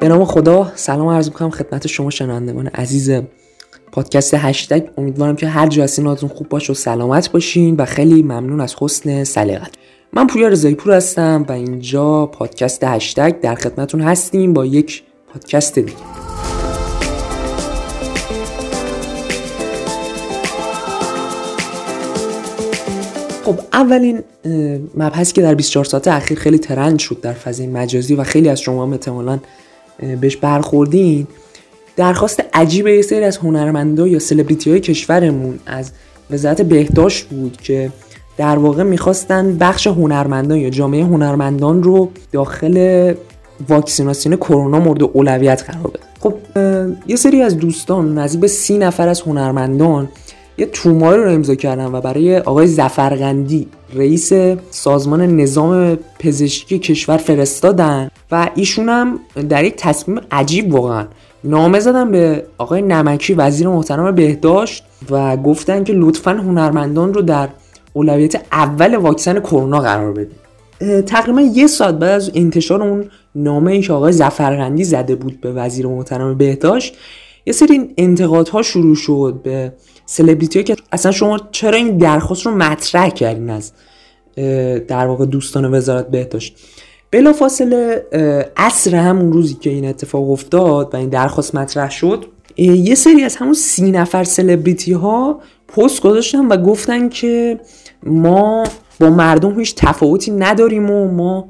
به نام خدا، سلام عرض می‌کنم خدمت شما شنوندگان عزیز پادکست هشتگ. امیدوارم که هر جا هستین حالتون خوب باشه و سلامت باشین و خیلی ممنون از حسن سلیقت. من پوریا رضایی پور هستم و اینجا پادکست هشتگ در خدمتتون هستیم با یک پادکست دیگه. خب اولین مبحثی که در 24 ساعت اخیر خیلی ترند شد در فضای مجازی و خیلی از شما هم احتمالاً بهش برخوردین، درخواست عجیب یه سری از هنرمندا یا سلبریتی‌های کشورمون از وزارت بهداشت بود که در واقع می‌خواستن بخش هنرمندان یا جامعه هنرمندان رو داخل واکسیناسیون کرونا مورد اولویت قرار بده. خب یه سری از دوستان نزدیک به 30 نفر از هنرمندان یه توماری رو امضا کردن و برای آقای ظفرقندی رئیس سازمان نظام پزشکی کشور فرستادن و ایشون هم در یک تصمیم عجیب واقعا نامه زدن به آقای نمکی وزیر محترم بهداشت و گفتن که لطفاً هنرمندان رو در اولویت اول واکسن کرونا قرار بده. تقریباً یه ساعت بعد از انتشار اون نامه ای که آقای ظفرقندی زده بود به وزیر محترم بهداشت، یه سری انتقادها شروع شد به سلبریتی‌ها که اصلا شما چرا این درخواست رو مطرح کردین از در واقع دوستان وزارت بهداشت. بلافاصله عصر همون روزی که این اتفاق افتاد و این درخواست مطرح شد، یه سری از همون 30 نفر سلبریتی‌ها پست گذاشتن و گفتن که ما با مردم هیچ تفاوتی نداریم و ما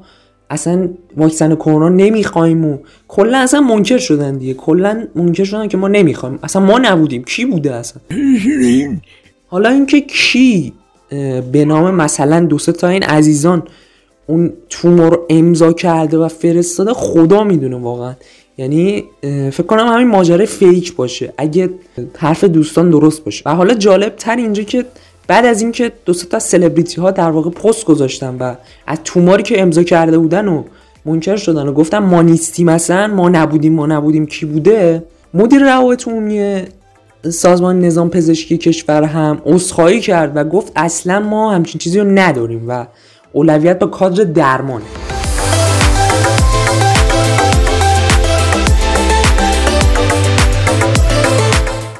اصلا واکسن کرونا نمیخوایم و کلا اصلا منکر شدن دیگه، کلا منکر شدن که ما نمیخوایم، اصلا ما نبودیم، کی بوده اصلا. حالا اینکه کی به نام مثلا دو سه تا این عزیزان اون تومور رو امضا کرده و فرستاده خدا میدونه واقعا، یعنی فکر کنم همین ماجرای فیک باشه اگه حرف دوستان درست باشه. و حالا جالب تر اینجا که بعد از اینکه دو سه تا سلبریتی ها در واقع پست گذاشتن و از توماری که امضا کرده بودن و منکر شدن و گفتن ما نیستیم اصلا، ما نبودیم کی بوده، مدیر روابط عمومی سازمان نظام پزشکی کشور هم عذرخواهی کرد و گفت اصلا ما همچین چیزی رو نداریم و اولویت به کادر درمانه.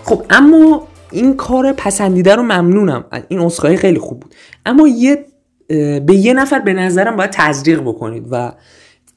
خب اما این کار پسندیده رو ممنونم، این عذرخواهی خیلی خوب بود، اما به یه نفر به نظرم باید تزریق بکنید و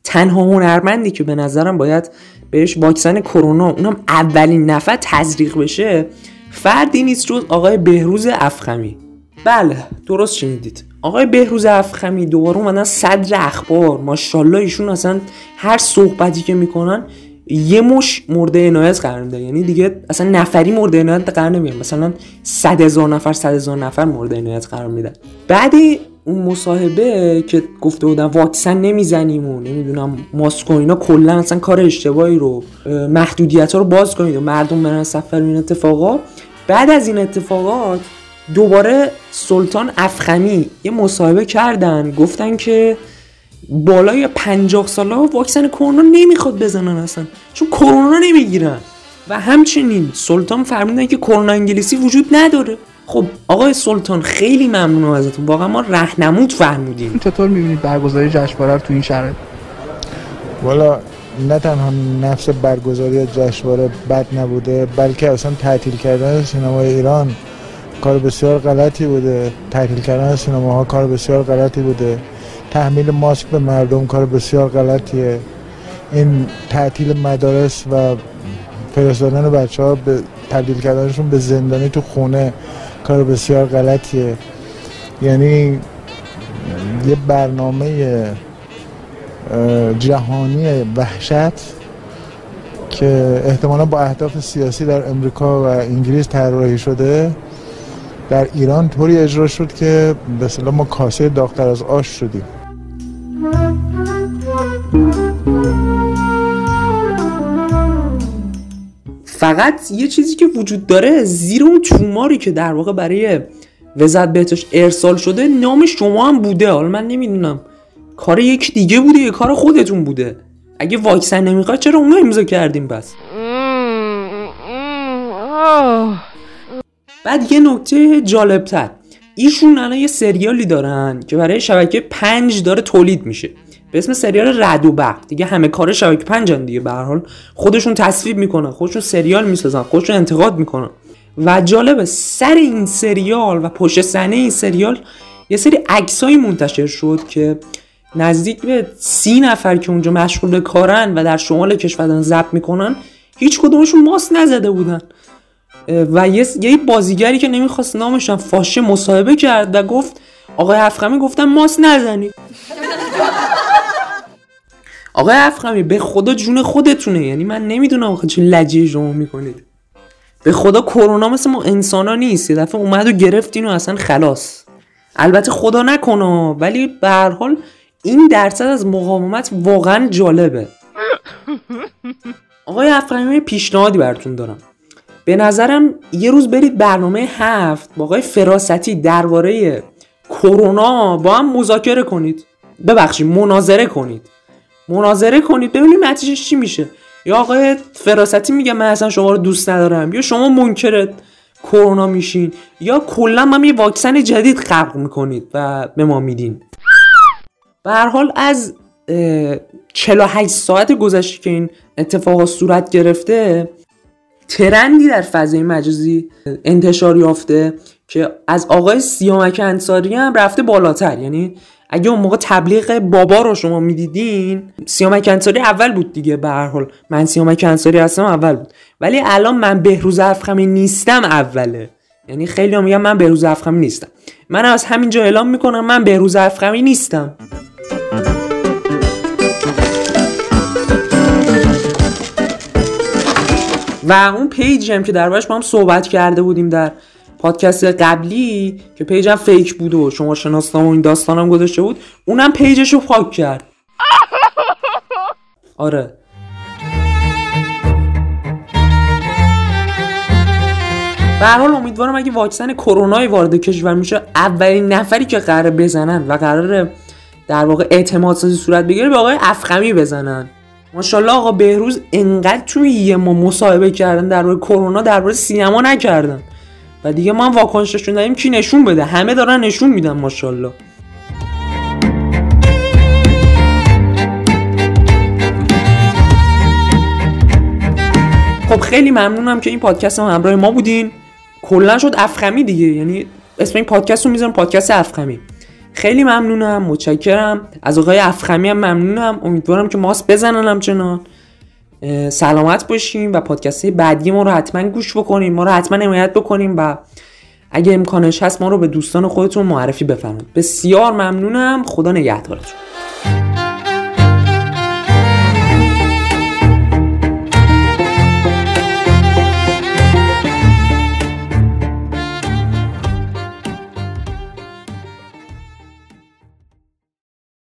تنها هنرمندی که به نظرم باید بهش واکسن کرونا اونم اولین نفر تزریق بشه فردی نیست جز آقای بهروز افخمی. بله درست شنیدید، آقای بهروز افخمی دوباره اومدن صدر اخبار. ماشاءالله ایشون اصلا هر صحبتی که میکنن یه مش مورد عنایت قرار میدن، یعنی دیگه اصلا نفری مورد عنایت قرار نمیدن، مثلا 100,000 نفر مورد عنایت قرار میدن. بعدی اون مصاحبه که گفته بودن واکسن نمیزنیم و نمیدونم ماسک و اینا کلا اصلا کار اشتباهی رو، محدودیت‌ها رو باز کنید و مردم برن سفر و این اتفاقا، بعد از این اتفاقات دوباره سلطان افخمی یه مصاحبه کردن گفتن که بالای 50 سالا واکسن کرونا نمیخواد بزنن اصلا چون کرونا نمیگیرن و همچنین سلطان فرمودن که کرونا انگلیسی وجود نداره. خب آقای سلطان خیلی ممنونم ازتون، واقعا ما رهنموت فهمیدیم. چطور میبینید برگزاری جشنواره تو این شرایط؟ والا نه تنها نفس برگزاری جشنواره بد نبوده، بلکه اصلا تعطیل کردن سینمای ایران کار بسیار غلطی بوده، تعطیل کردن سینماها کار بسیار غلطی بوده، تحمیل ماسک به مردم کار بسیار غلطیه، این تعطیل مدارس و فرستادن بچه‌ها به تبدیل کردنشون به زندانی تو خونه کار بسیار غلطیه. یعنی یه برنامه جهانی وحشت که احتمالاً با اهداف سیاسی در امریکا و انگلیس طراحی شده در ایران طوری اجرا شد که به اصطلاح ما کاسه داغ‌تر از آش شدیم. فقط یه چیزی که وجود داره زیر اون توماری که در واقع برای وزارت بهداشت ارسال شده نام شما هم بوده. حالا من نمیدونم کار یک دیگه بوده یا کار خودتون بوده. اگه واکسن نمیخواد چرا اونو امضا کردیم بس؟ بعد یه نکته جالب‌تر، ایشون الان یه سریالی دارن که برای شبکه 5 داره تولید میشه، به اسم سریال رد و بخت. دیگه همه کار شبکه پنجن دیگه، به هر حال خودشون تصویب میکنن، خودشون سریال میسازن، خودشون انتقاد میکنن. و جالب سر این سریال و پشت صحنه این سریال یه سری عکسای منتشر شد که نزدیک به 30 نفر که اونجا مشغول به کارن و در شمال کشور دارن ضبط میکنن، هیچ کدومشون ماسک نزده بودن. و یه بازیگری که نمیخواست نامش هم فاشه مصاحبه کرد و گفت آقای افخمی گفتن ماسک نزنید. آقای افخمی به خدا جون خودتونه، یعنی من نمیدونم آخه چه لجی شما میکنید. به خدا کرونا مثل ما انسانا نیست، یه دفعه اومد و گرفت اینو اصلا خلاص. البته خدا نکنه، ولی به هر حال این درصد از مقاومت واقعا جالبه. آقای افخمی پیشنهادی براتون دارم. به نظرم یه روز برید برنامه 7 با آقای فراستی درباره کرونا با هم مذاکره کنید، ببخشید مناظره کنید ببینید نتیجهش چی میشه. یا آقای فراستی میگه من اصلا شما رو دوست ندارم، یا شما منکر کرونا میشین، یا کلا من یه واکسن جدید خلق میکنید و به ما میدین. به هر حال از 48 ساعت گذشته که این اتفاقات صورت گرفته، ترندی در فضای مجازی انتشار یافته که از آقای سیامک انصاری هم رفته بالاتر. یعنی اگه اون موقع تبلیغ بابا رو شما میدیدین، سیامک انصاری اول بود دیگه، به هر حال من سیامک انصاری هستم اول بود، ولی الان من بهروز افخمی نیستم اوله. یعنی خیلی هم میگم من بهروز افخمی نیستم، من از همینجا اعلام میکنم من بهروز افخمی نیستم. و اون پیجی هم که دربارش با هم صحبت کرده بودیم در پادکست قبلی که پیجم فیک بود و شما شناسنامه و این داستانم گذاشته بود، اونم پیجشو پاک کرد. آره به هر حال امیدوارم اگه واکسن کرونا وارد کشور میشه، اولین نفری که قراره بزنن و قراره در واقع اعتماد سازی صورت بگیره به آقای افخمی بزنن. ماشاءالله آقا بهروز انقدر توی یه ما مصاحبه کردن درباره کرونا، درباره سینما نکردن و دیگه ما واکنش نشون دادیم کی نشون بده، همه دارن نشون میدن ماشاءالله. خب خیلی ممنونم که این پادکست هم همراه ما بودین. کلا شد افخمی دیگه، یعنی اسم این پادکست رو میذارم پادکست افخمی. خیلی ممنونم، متشکرم از آقای افخمی هم ممنونم. امیدوارم که ماست بزنن همچنان. سلامت باشیم و پادکست بعدی ما رو حتما گوش بکنیم، ما رو حتما حمایت بکنیم و اگه امکانش هست ما رو به دوستان خودتون معرفی بفرمایید. بسیار ممنونم، خدا نگهدارتون.